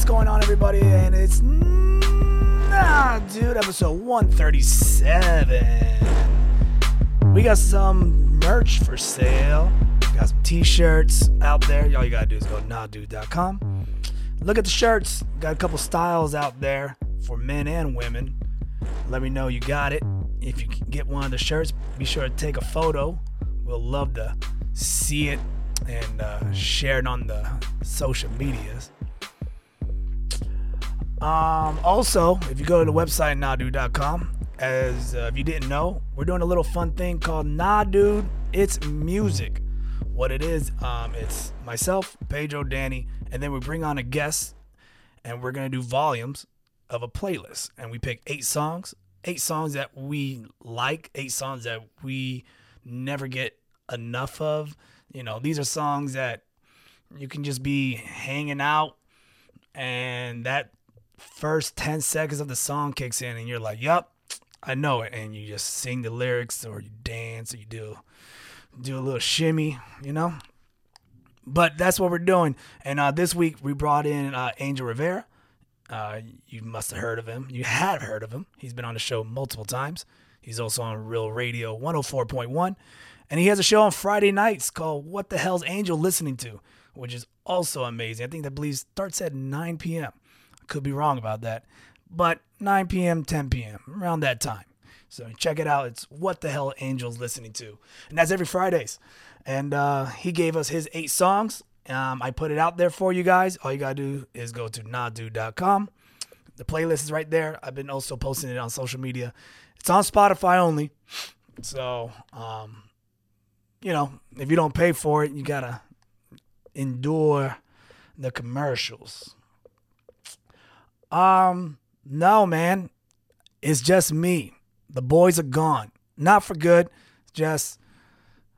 What's going on, everybody? And it's Nah Dude, episode 137. We got some merch for sale. We got some t-shirts out there. All you gotta do is go to NahDude.com. Look at the shirts. Got a couple styles out there for men and women. Let me know you got it. If you can get one of the shirts, be sure to take a photo. We'll love to see it and share it on the social medias. Also, if you go to the website NahDude.com, as if you didn't know, we're doing a little fun thing called Nah Dude. It's music. What it is, it's myself, Pedro, Danny, and then we bring on a guest, and we're going to do volumes of a playlist, and we pick 8 songs. 8 songs that we like, 8 songs that we never get enough of. You know, these are songs that you can just be hanging out, and that first 10 seconds of the song kicks in, and you're like, yup, I know it. And you just sing the lyrics, or you dance, or you do a little shimmy, you know? But that's what we're doing. And this week, we brought in Angel Rivera. You must have heard of him. You have heard of him. He's been on the show multiple times. He's also on Real Radio 104.1. And he has a show on Friday nights called What the Hell's Angel Listening To, which is also amazing. I think that believes starts at 9 p.m. I could be wrong about that. But 9 p.m., 10 p.m., around that time. So check it out. It's What the Hell Angel's Listening To. And that's every Fridays. And he gave us his 8 songs. I put it out there for you guys. All you got to do is go to NahDude.com. The playlist is right there. I've been also posting it on social media. It's on Spotify only. So, you know, if you don't pay for it, you got to endure the commercials. No, man. It's just me. The boys are gone. Not for good. Just,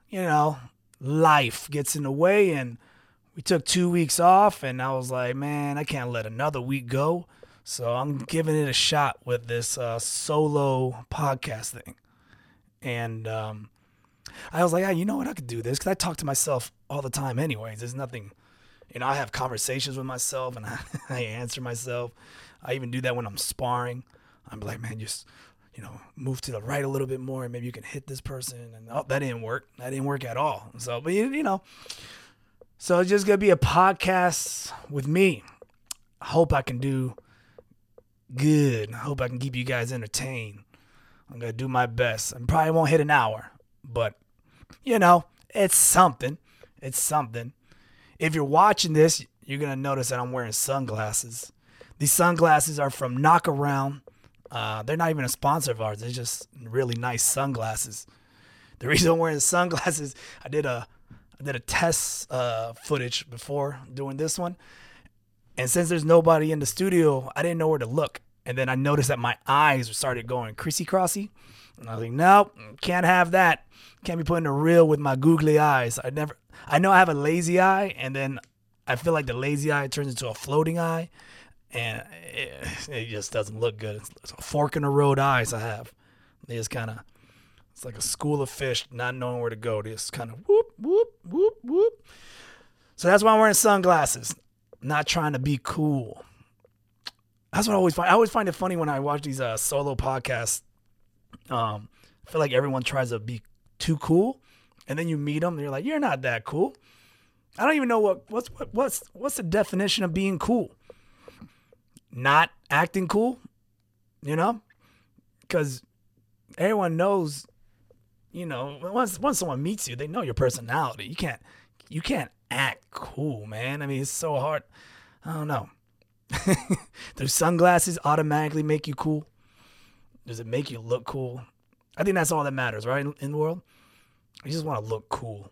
you know, life gets in the way, and we took 2 weeks off, and I was like, man, I can't let another week go. So I'm giving it a shot with this solo podcast thing. And I was like, yeah, you know what? I could do this because I talk to myself all the time anyways. There's nothing, you know, I have conversations with myself, and I answer myself. I even do that when I'm sparring. I'm like, man, just, you know, move to the right a little bit more, and maybe you can hit this person. And oh, that didn't work. That didn't work at all. So, but, you know. So it's just going to be a podcast with me. I hope I can do good. I hope I can keep you guys entertained. I'm going to do my best. I probably won't hit an hour, but, you know, it's something. It's something. If you're watching this, you're going to notice that I'm wearing sunglasses. These sunglasses are from Knockaround. They're not even a sponsor of ours. They're just really nice sunglasses. The reason I'm wearing sunglasses, I did a test footage before doing this one. And since there's nobody in the studio, I didn't know where to look. And then I noticed that my eyes started going creasy-crossy. And I was like, nope, can't have that. Can't be put in the reel with my googly eyes. I know I have a lazy eye, and then I feel like the lazy eye turns into a floating eye. And it just doesn't look good. It's a fork in the road eyes I have. They just kind of, it's like a school of fish not knowing where to go. They just kind of whoop, whoop, whoop, whoop. So that's why I'm wearing sunglasses. Not trying to be cool. That's what I always find. I always find it funny when I watch these solo podcasts. I feel like everyone tries to be too cool, and then you meet them, and you're like, you're not that cool. I don't even know what's the definition of being cool. Not acting cool, you know, because everyone knows. You know, once someone meets you, they know your personality. You can't act cool, man. I mean, it's so hard. I don't know. Do sunglasses automatically make you cool? Does it make you look cool? I think that's all that matters, right? In the world, you just want to look cool.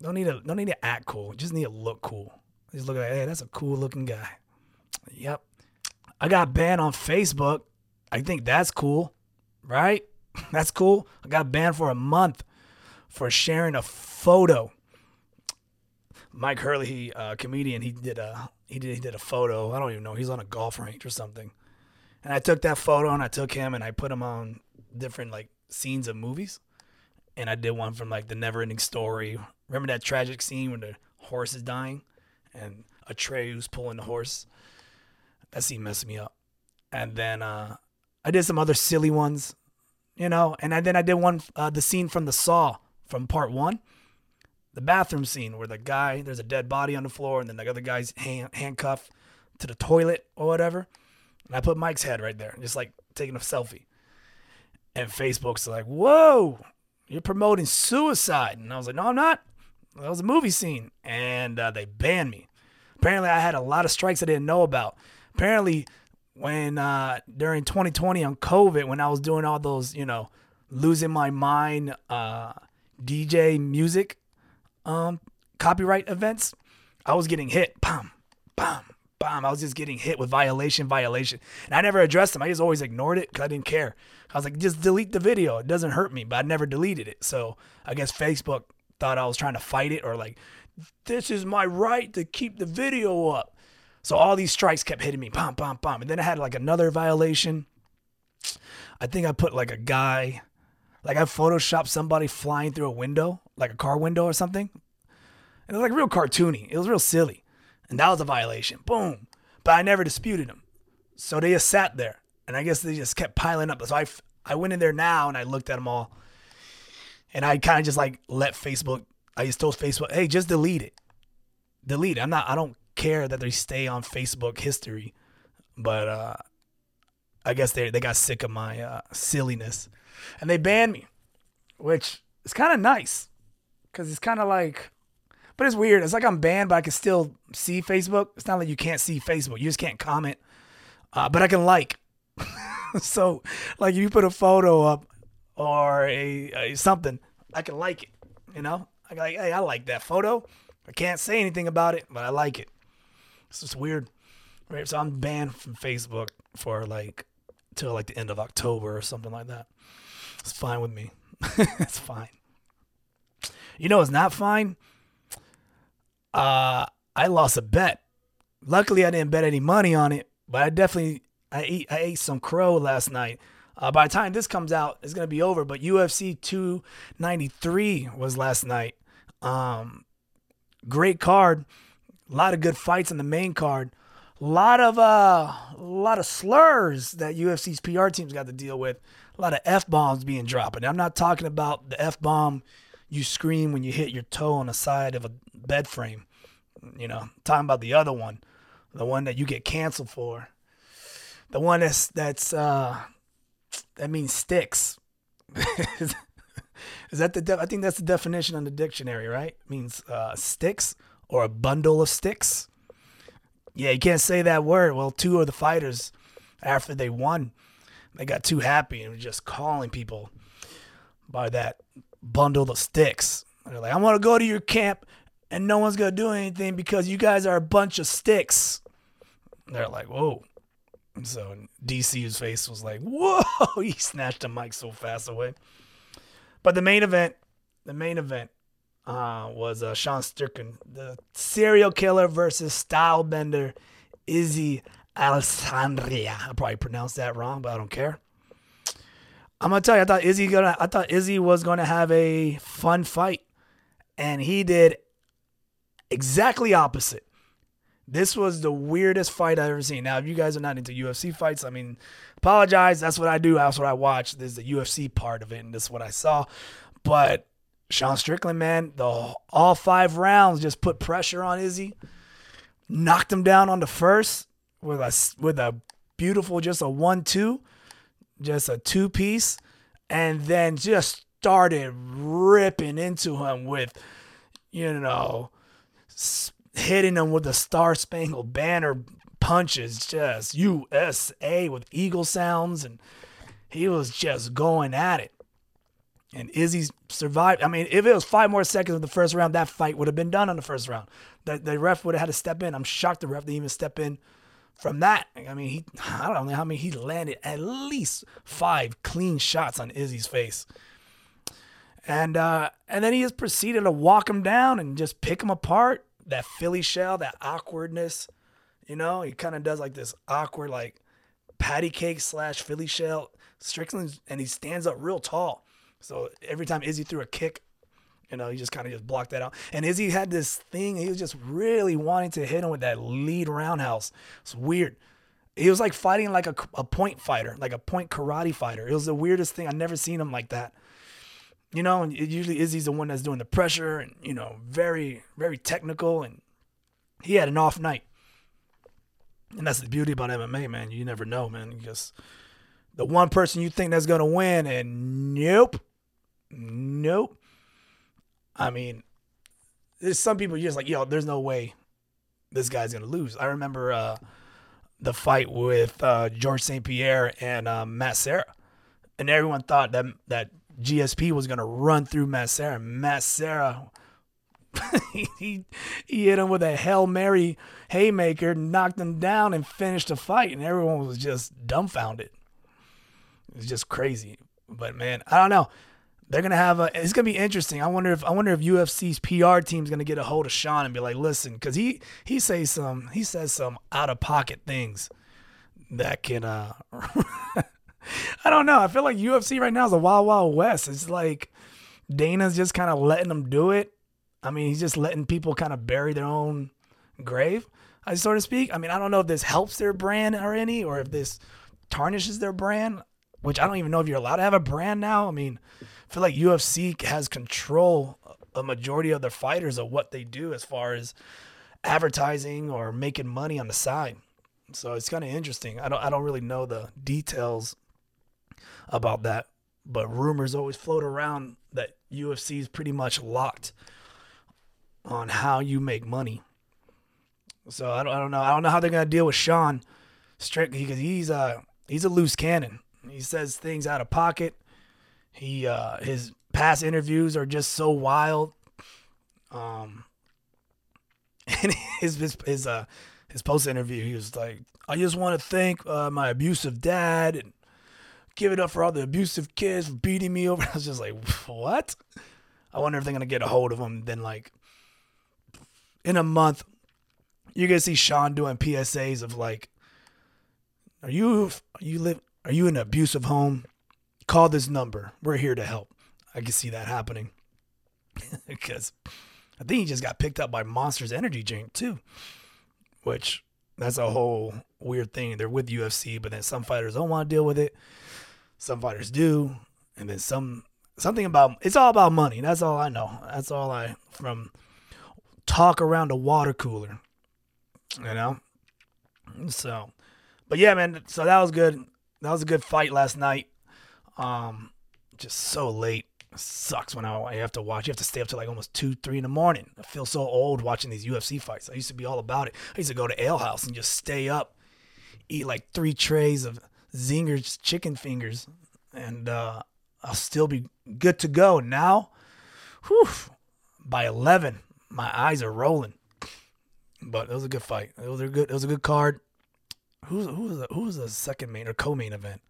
Don't need to act cool. You just need to look cool. Just look like, hey, that's a cool looking guy. Yep. I got banned on Facebook. I think that's cool, right? That's cool. I got banned for a month for sharing a photo. Mike Hurley, comedian, he did a photo. I don't even know. He's on a golf range or something. And I took that photo, and I took him, and I put him on different like scenes of movies. And I did one from like The NeverEnding Story. Remember that tragic scene when the horse is dying and Atreyu's pulling the horse? That scene messed me up. And then I did some other silly ones, you know. And then I did one, the scene from The Saw from part one. The bathroom scene where the guy, there's a dead body on the floor, and then the other guy's handcuffed to the toilet or whatever. And I put Mike's head right there, just like taking a selfie. And Facebook's like, whoa, you're promoting suicide. And I was like, no, I'm not. That was a movie scene. And they banned me. Apparently, I had a lot of strikes I didn't know about. Apparently, when during 2020 on COVID, when I was doing all those, you know, losing my mind DJ music copyright events, I was getting hit. Bam, bam, bam. I was just getting hit with violation. And I never addressed them. I just always ignored it because I didn't care. I was like, just delete the video. It doesn't hurt me. But I never deleted it. So I guess Facebook thought I was trying to fight it, or like, this is my right to keep the video up. So all these strikes kept hitting me. Bam, bam, bam. And then I had like another violation. I think I put like a guy, like I photoshopped somebody flying through a window, like a car window or something. And it was like real cartoony. It was real silly. And that was a violation. Boom. But I never disputed them. So they just sat there. And I guess they just kept piling up. So I went in there now and I looked at them all. And I kind of just like let Facebook, I just told Facebook, hey, just delete it. Delete it. I don't care that they stay on Facebook history. But I guess they got sick of my silliness. And they banned me, which is kind of nice. Because it's kind of like... But it's weird. It's like I'm banned, but I can still see Facebook. It's not like you can't see Facebook. You just can't comment. But I can like. So, like, if you put a photo up or a something, I can like it, you know? I can like, hey, I like that photo. I can't say anything about it, but I like it. It's just weird. Right? So I'm banned from Facebook for, like, till, like, the end of October or something like that. It's fine with me. It's fine. You know it's not fine? I lost a bet. Luckily, I didn't bet any money on it, but I ate some crow last night. By the time this comes out, it's going to be over, but UFC 293 was last night. Great card. A lot of good fights on the main card. A lot of slurs that UFC's PR team's got to deal with. A lot of F-bombs being dropped. And I'm not talking about the F-bomb you scream when you hit your toe on the side of a bed frame. You know, talking about the other one, the one that you get canceled for, the one that means sticks. Is that I think that's the definition on the dictionary, right? It means sticks or a bundle of sticks. Yeah, you can't say that word. Well, two of the fighters, after they won, they got too happy and were just calling people by that bundle of sticks. They're like, I want to go to your camp and no one's going to do anything because you guys are a bunch of sticks. And they're like, whoa. And so DC's face was like, whoa, he snatched the mic so fast away. But the main event was Sean Strickland, the serial killer, versus style bender Izzy Adesanya. I probably pronounced that wrong, but I don't care. I'm going to tell you, I thought Izzy was going to have a fun fight. And he did exactly opposite. This was the weirdest fight I've ever seen. Now, if you guys are not into UFC fights, I mean, apologize. That's what I do. That's what I watch. There's the UFC part of it, and this is what I saw. But Sean Strickland, man, all five rounds just put pressure on Izzy. Knocked him down on the first with a beautiful, just a 1-2. Just a two-piece, and then just started ripping into him with, you know, hitting him with the Star-Spangled Banner punches, just USA with eagle sounds, and he was just going at it. And Izzy survived. I mean, if it was 5 more seconds of the first round, that fight would have been done on the first round. The ref would have had to step in. I'm shocked the ref didn't even step in. From that, I mean, I don't know how many, he landed at least 5 clean shots on Izzy's face. And then he just proceeded to walk him down and just pick him apart. That Philly shell, that awkwardness, you know, he kind of does like this awkward, like patty cake / Philly shell. Strickland, and he stands up real tall. So every time Izzy threw a kick, you know, he just kind of just blocked that out. And Izzy had this thing. He was just really wanting to hit him with that lead roundhouse. It's weird. He was like fighting like a point fighter, like a point karate fighter. It was the weirdest thing. I've never seen him like that. You know, and usually Izzy's the one that's doing the pressure and, you know, very, very technical. And he had an off night. And that's the beauty about MMA, man. You never know, man. Because the one person you think that's going to win, and nope. I mean, there's some people you're just like, yo, there's no way this guy's going to lose. I remember the fight with Georges St. Pierre and Matt Serra. And everyone thought that GSP was going to run through Matt Serra. Matt Serra, he hit him with a Hail Mary haymaker, knocked him down, and finished the fight. And everyone was just dumbfounded. It was just crazy. But, man, I don't know. They're going to have a – it's going to be interesting. I wonder if UFC's PR team's going to get a hold of Sean and be like, listen, because he says some out-of-pocket things that can I don't know. I feel like UFC right now is a wild, wild west. It's like Dana's just kind of letting them do it. I mean, he's just letting people kind of bury their own grave, so to speak. I mean, I don't know if this helps their brand or any, or if this tarnishes their brand, which I don't even know if you're allowed to have a brand now. I mean, I feel like UFC has control a majority of their fighters of what they do as far as advertising or making money on the side. So it's kind of interesting. I don't really know the details about that, but rumors always float around that UFC is pretty much locked on how you make money. So I don't know. I don't know how they're gonna deal with Sean Strickland, because he's a loose cannon. He says things out of pocket. He his past interviews are just so wild. And his post interview, he was like, I just want to thank my abusive dad and give it up for all the abusive kids for beating me over. I was just like, what? I wonder if they're gonna get a hold of him. Then, like, in a month, you're gonna see Sean doing PSAs of like, are you in an abusive home? Call this number. We're here to help. I can see that happening. Because I think he just got picked up by Monster Energy drink too, which that's a whole weird thing. They're with UFC, but then some fighters don't want to deal with it. Some fighters do. And then something about, it's all about money. That's all I know. That's all I, from talk around a water cooler, you know? So, but yeah, man, so that was good. That was a good fight last night. Just so late. It sucks when I have to watch. You have to stay up till like almost 2, 3 in the morning. I feel so old watching these UFC fights. I used to be all about it. I used to go to Ale House and just stay up, eat like 3 trays of Zinger's chicken fingers, and I'll still be good to go. Now, whew, by 11, my eyes are rolling. But it was a good fight. It was a good card. Who's the second main or co-main event?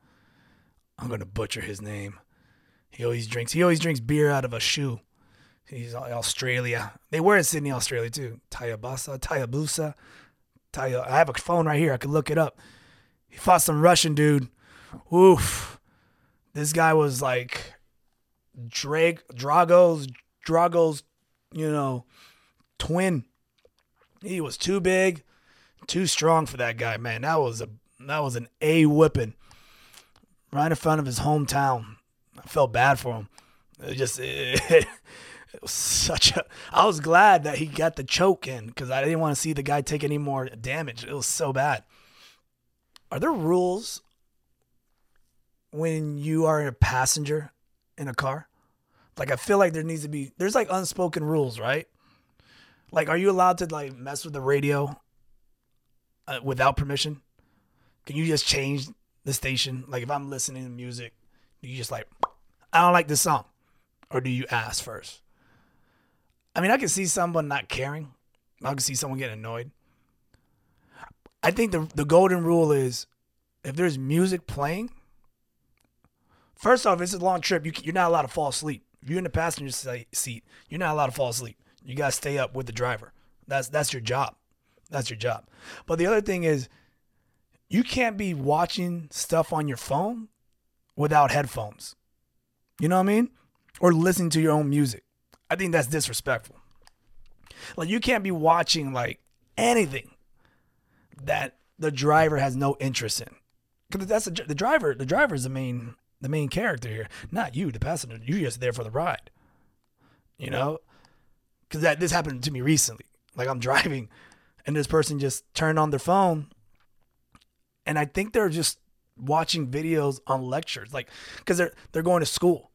I'm gonna butcher his name. He always drinks beer out of a shoe. He's Australia. They were in Sydney, Australia too. Tayabusa. I have a phone right here. I could look it up. He fought some Russian dude. Oof. This guy was like Drago's, you know, twin. He was too big, too strong for that guy, man. That was an A-whipping right in front of his hometown. I felt bad for him. It was such a... I was glad that he got the choke in, because I didn't want to see the guy take any more damage. It was so bad. Are there rules when you are a passenger in a car? Like, I feel like there needs to be... There's like unspoken rules, right? Like, are you allowed to like mess with the radio without permission? Can you just change the station? Like, if I'm listening to music, do you just like, I don't like this song, or do you ask first? I mean, I can see someone not caring. I can see someone getting annoyed. I think the golden rule is, if there's music playing, first off, it's a long trip. You're not allowed to fall asleep. If you're in the passenger seat, you're not allowed to fall asleep. You gotta stay up with the driver. That's your job. That's your job. But the other thing is, you can't be watching stuff on your phone without headphones. You know what I mean? Or listening to your own music. I think that's disrespectful. Like, you can't be watching like anything that the driver has no interest in. Because that's the driver. The driver is the main character here, not you, the passenger. You're just there for the ride, you know. Because this happened to me recently. Like, I'm driving, and this person just turned on their phone, and I think they're just watching videos on lectures, like, because they're going to school.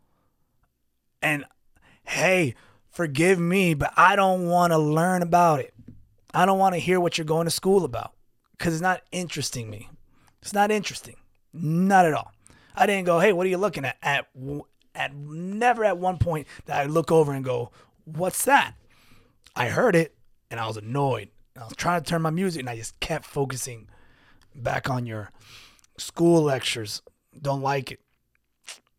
And hey, forgive me, but I don't want to learn about it. I don't want to hear what you're going to school about, because it's not interesting me. It's not interesting. Not at all. I didn't go, hey, what are you looking at? Never at one point that I look over and go, what's that? I heard it, and I was annoyed. I was trying to turn my music, and I just kept focusing back on your school lectures. Don't like it.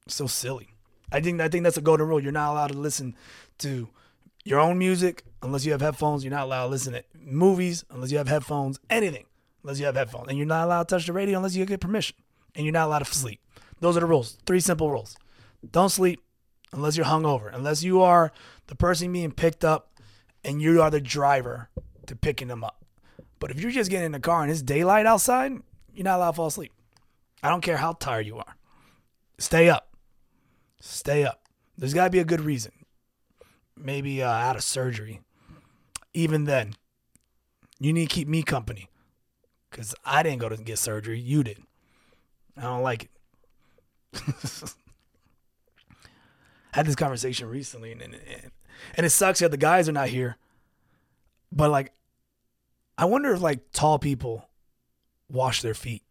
So silly. I think that's a golden rule. You're not allowed to listen to your own music unless you have headphones. You're not allowed to listen to movies unless you have headphones. Anything unless you have headphones. And you're not allowed to touch the radio unless you get permission. And you're not allowed to sleep. Those are the rules. 3 simple rules. Don't sleep unless you're hungover. Unless you are the person being picked up and you are the driver to picking them up. But if you're just getting in the car and it's daylight outside, you're not allowed to fall asleep. I don't care how tired you are. Stay up. Stay up. There's got to be a good reason. Maybe out of surgery. Even then, you need to keep me company. Because I didn't go to get surgery. You did. I don't like it. I had this conversation recently, and it sucks that the guys are not here. But, like, I wonder if, like, tall people wash their feet.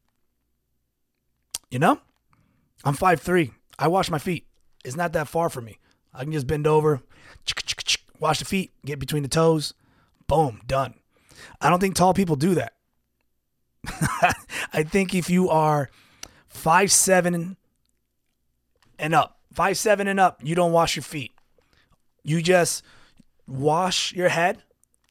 You know? I'm 5'3". I wash my feet. It's not that far from me. I can just bend over, wash the feet, get between the toes. Boom, done. I don't think tall people do that. I think if you are 5'7" and up, 5'7" and up, you don't wash your feet. You just wash your head,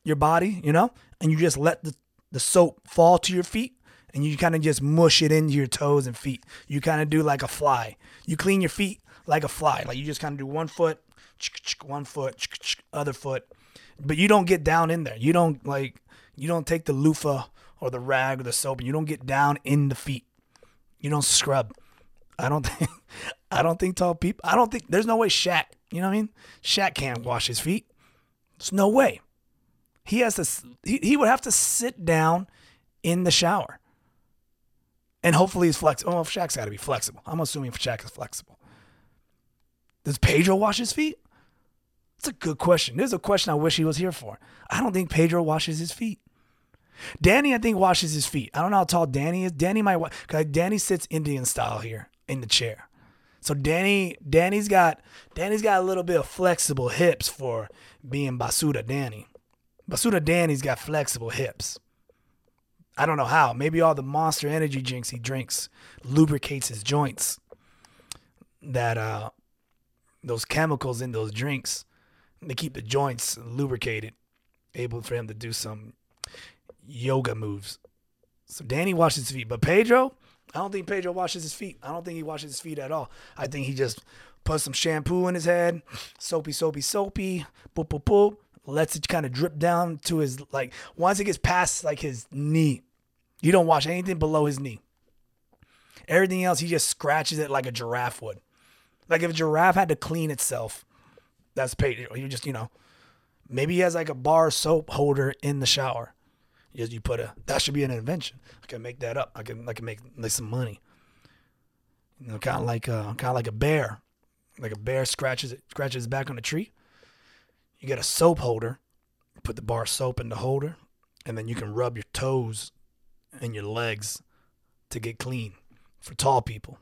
your body, you know, and you just let the soap fall to your feet, and you kind of just mush it into your toes and feet. You kind of do like a fly. You clean your feet like a fly. Like, you just kind of do one foot, other foot, but you don't get down in there. You don't take the loofah or the rag or the soap, and you don't get down in the feet. You don't scrub. I don't think tall people. I don't think there's no way Shaq. You know what I mean? Shaq can't wash his feet. There's no way. He has to. He would have to sit down in the shower. And hopefully he's flexible. Oh, Shaq's got to be flexible. I'm assuming Shaq is flexible. Does Pedro wash his feet? That's a good question. There's a question I wish he was here for. I don't think Pedro washes his feet. Danny, I think, washes his feet. I don't know how tall Danny is. Danny might watch, because Danny sits Indian style here in the chair. So Danny's got a little bit of flexible hips for being Basuda Danny. Basuda Danny's got flexible hips. I don't know how. Maybe all the Monster Energy drinks he drinks lubricates his joints. That those chemicals in those drinks, they keep the joints lubricated, able for him to do some yoga moves. So Danny washes his feet, but Pedro, I don't think Pedro washes his feet. I don't think he washes his feet at all. I think he just puts some shampoo in his head, soapy, boop, boop, boop, lets it kind of drip down to his, like, once it gets past, like, his knee. You don't wash anything below his knee. Everything else, he just scratches it like a giraffe would. Like, if a giraffe had to clean itself, that's Pedro. You just, you know, maybe he has, like, a bar soap holder in the shower. You put that should be an invention. I can make that up. I can make some money. You know, kind of like a bear. Like a bear scratches back on a tree. You get a soap holder. You put the bar soap in the holder, and then you can rub your toes and your legs to get clean. For tall people,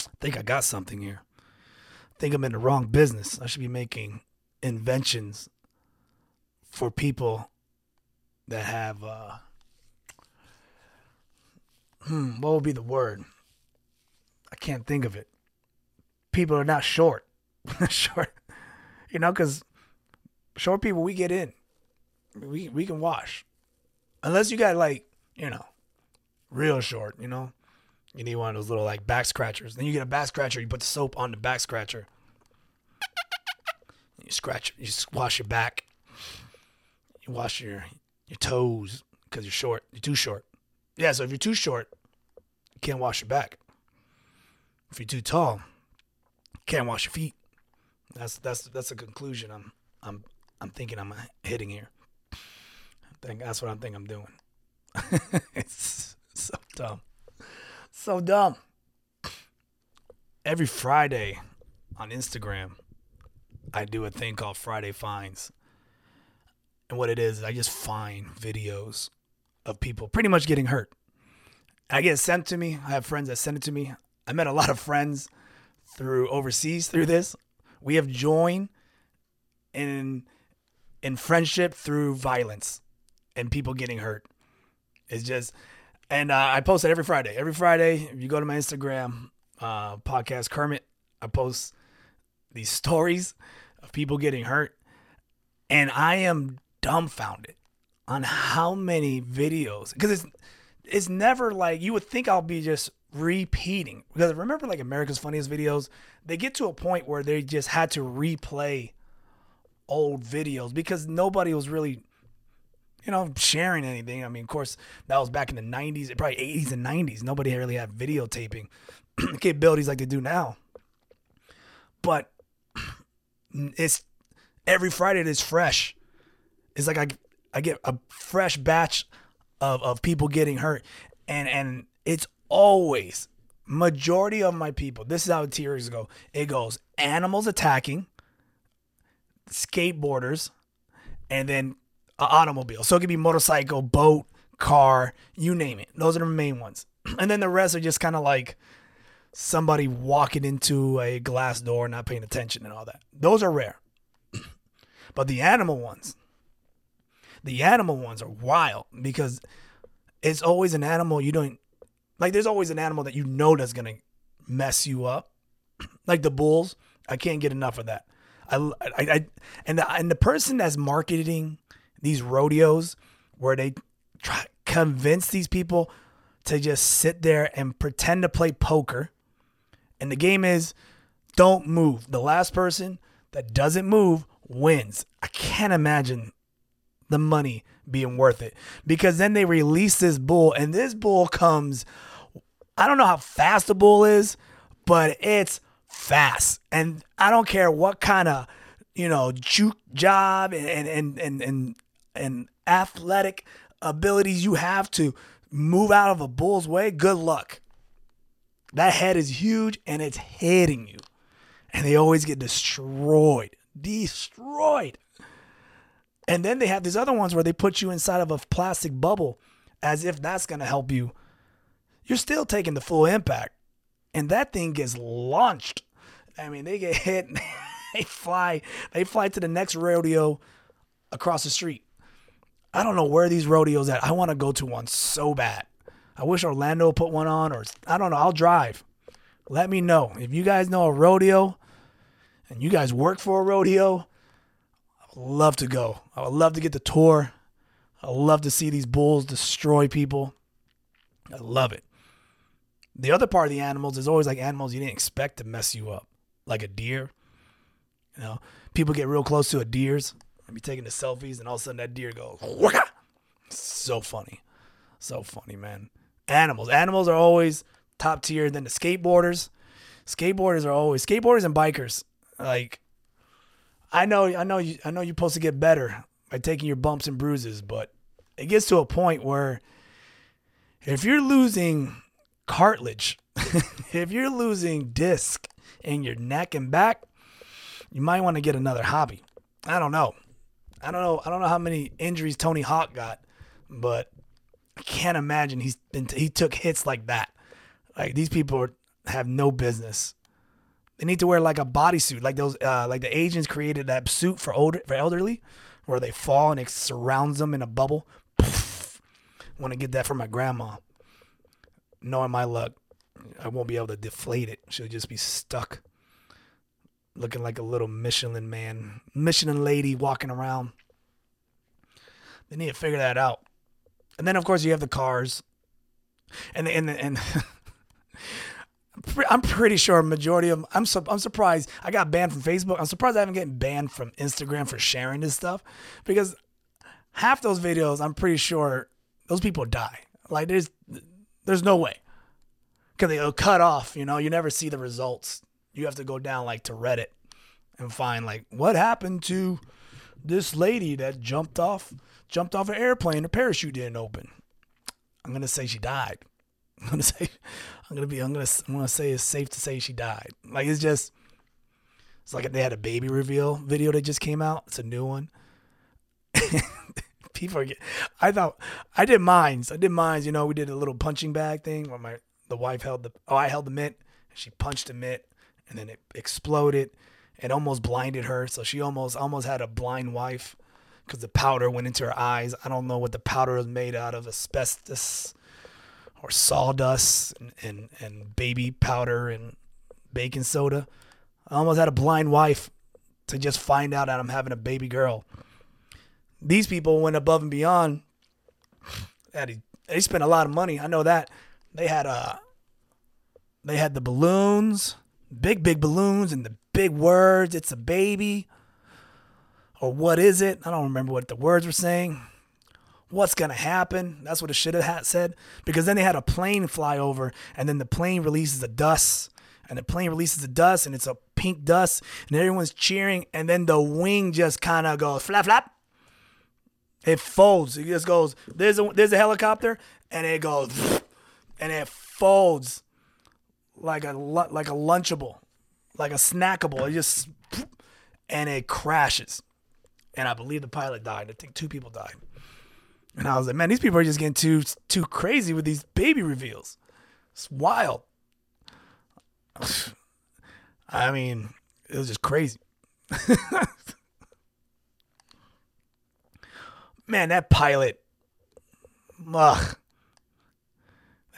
I think I got something here. I think I'm in the wrong business. I should be making inventions for people that have, what would be the word? I can't think of it. People are not short. Short, you know, because short people, we get in. We can wash. Unless you got, like, you know, real short, you know. You need one of those little, like, back scratchers. Then you get a back scratcher. You put the soap on the back scratcher. You wash your back. You wash your toes, because you're short. You're too short. Yeah, so if you're too short, you can't wash your back. If you're too tall, you can't wash your feet. That's the conclusion I'm thinking I'm hitting here. I think that's what I think I'm doing. It's so dumb. So dumb. Every Friday on Instagram, I do a thing called Friday Finds. And what it is I just find videos of people pretty much getting hurt. I get sent to me. I have friends that send it to me. I met a lot of friends through overseas through this. We have joined in friendship through violence and people getting hurt. It's just, and I post it every Friday. Every Friday, if you go to my Instagram, Podcast Kermit, I post these stories of people getting hurt. And I am dumbfounded on how many videos, because it's never like, you would think I'll be just repeating. Because remember, like, America's Funniest Videos, they get to a point where they just had to replay old videos because nobody was really, you know, sharing anything. I mean, of course, that was back in the 90s, probably 80s and 90s. Nobody really had videotaping capabilities like they do now. But it's every Friday it is fresh. It's like I get a fresh batch of people getting hurt. And it's always, majority of my people, this is how tiers go. It goes animals attacking, skateboarders, and then automobile. So it could be motorcycle, boat, car, you name it. Those are the main ones. And then the rest are just kind of like somebody walking into a glass door, not paying attention and all that. Those are rare. But the animal ones are wild because it's always an animal you don't like. There's always an animal that you know that's going to mess you up. Like the bulls, I can't get enough of that. And the person that's marketing these rodeos where they try convince these people to just sit there and pretend to play poker. And the game is don't move. The last person that doesn't move wins. I can't imagine the money being worth it, because then they release this bull, and this bull comes, I don't know how fast the bull is, but it's fast. And I don't care what kind of, you know, juke job and athletic abilities you have to move out of a bull's way, good luck. That head is huge and it's hitting you. And they always get destroyed. Destroyed. And then they have these other ones where they put you inside of a plastic bubble as if that's going to help you. You're still taking the full impact. And that thing gets launched. I mean, they get hit and they fly to the next rodeo across the street. I don't know where these rodeos at. I want to go to one so bad. I wish Orlando put one on, or I don't know. I'll drive. Let me know. If you guys know a rodeo and you guys work for a rodeo, I would love to go. I would love to get the tour. I would love to see these bulls destroy people. I love it. The other part of the animals is always like animals you didn't expect to mess you up. Like a deer. You know, people get real close to a deer's and be taking the selfies, and all of a sudden that deer goes, waka! So funny. So funny, man. Animals. Animals are always top tier. Then the skateboarders. Skateboarders are always, skateboarders and bikers. Like, I know you're supposed to get better by taking your bumps and bruises, but it gets to a point where if you're losing cartilage, if you're losing disc in your neck and back, you might want to get another hobby. I don't know how many injuries Tony Hawk got, but I can't imagine he took hits like that. Like, these people have no business. They need to wear like a bodysuit, like those, like the Asians created that suit for elderly, where they fall and it surrounds them in a bubble. Poof. Want to get that for my grandma? Knowing my luck, I won't be able to deflate it. She'll just be stuck, looking like a little Michelin lady walking around. They need to figure that out. And then, of course, you have the cars. And I'm pretty sure majority of them, I'm surprised I got banned from Facebook. I'm surprised I haven't gotten banned from Instagram for sharing this stuff, because half those videos, I'm pretty sure those people die. Like, there's no way. Because they'll cut off, you know. You never see the results. You have to go down, like, to Reddit and find, like, what happened to this lady that jumped off an airplane. Her parachute didn't open. I'm going to say she died. I'm going to say it's safe to say she died. Like, it's just, it's like they had a baby reveal video that just came out. It's a new one. People are getting, I did mines, you know, we did a little punching bag thing where the wife held the mitt, and she punched the mitt, and then it exploded. It almost blinded her. So she almost had a blind wife because the powder went into her eyes. I don't know what the powder was made out of, asbestos or sawdust and baby powder and baking soda. I almost had a blind wife to just find out that I'm having a baby girl. These people went above and beyond. They spent a lot of money. I know that. They had the balloons, big balloons, and the big words, it's a baby, or what is it? I don't remember what the words were saying. What's going to happen? That's what it should have said, because then they had a plane fly over, and then the plane releases the dust, and it's a pink dust, and everyone's cheering, and then the wing just kind of goes flap, flap. It folds. It just goes, there's a helicopter, and it goes, and it folds like a Lunchable. Like a snackable, it just, and it crashes. And I believe the pilot died. I think 2 people died. And I was like, man, these people are just getting too crazy with these baby reveals. It's wild. I mean, it was just crazy. Man, that pilot. Ugh.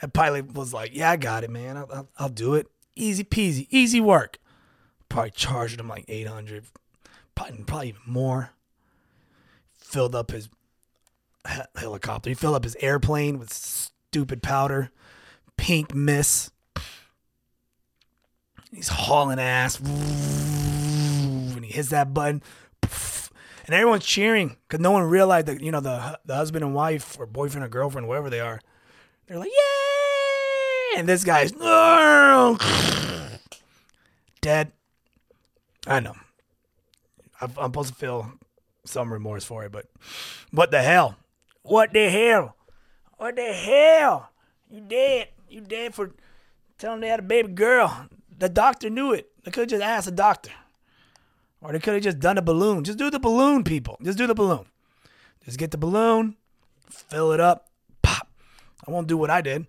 That pilot was like, yeah, I got it, man. I'll do it. Easy peasy. Easy work. Probably charged him like $800, probably even more. Filled up his helicopter. He filled up his airplane with stupid powder, pink mist. He's hauling ass. When he hits that button, and everyone's cheering because no one realized that, you know, the husband and wife or boyfriend or girlfriend, wherever they are, they're like, yay! And this guy's dead. I know. I'm supposed to feel some remorse for it, but what the hell? You dead for telling them they had a baby girl. The doctor knew it. They could have just asked the doctor. Or they could have just done a balloon. Just do the balloon, people. Just do the balloon. Just get the balloon, fill it up, pop. I won't do what I did.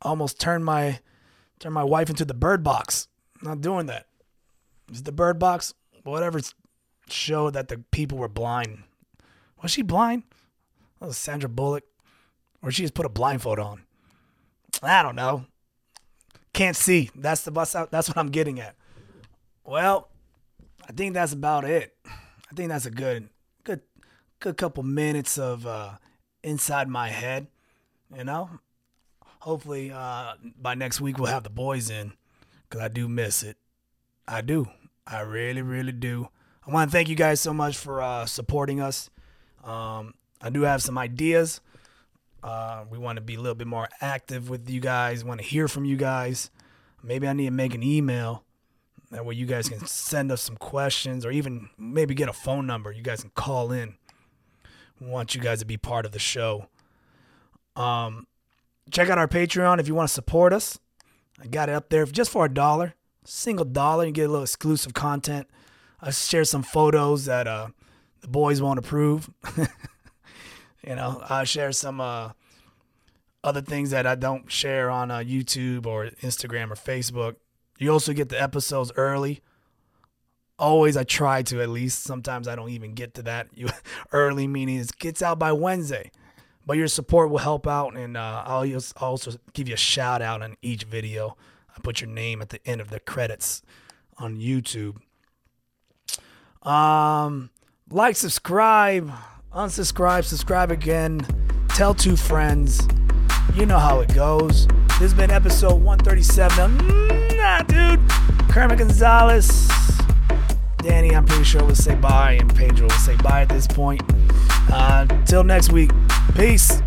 Almost turned my wife into the Bird Box. Not doing that. Is the Bird Box, whatever, showed that the people were blind. Was she blind? That was Sandra Bullock. Or she just put a blindfold on. I don't know. Can't see. That's the bus out. That's what I'm getting at. Well, I think that's about it. I think that's a good couple minutes of inside my head. You know, hopefully by next week we'll have the boys in, because I do miss it. I do. I really, really do. I want to thank you guys so much for supporting us. I do have some ideas. We want to be a little bit more active with you guys. Want to hear from you guys. Maybe I need to make an email. That way you guys can send us some questions, or even maybe get a phone number. You guys can call in. We want you guys to be part of the show. Check out our Patreon if you want to support us. I got it up there just for $1, single $1. You get a little exclusive content. I share some photos that the boys won't approve. You know, I share some other things that I don't share on YouTube or Instagram or Facebook. You also get the episodes early. Always, I try to, at least. Sometimes I don't even get to that. Early meaning it gets out by Wednesday. But your support will help out, and I'll also give you a shout-out on each video. I put your name at the end of the credits on YouTube. Like, subscribe, unsubscribe, subscribe again, tell 2 friends. You know how it goes. This has been episode 137 of Nah Dude. Kermit Gonzalez. Danny, I'm pretty sure, will say bye, and Pedro will say bye at this point. Till next week. Peace.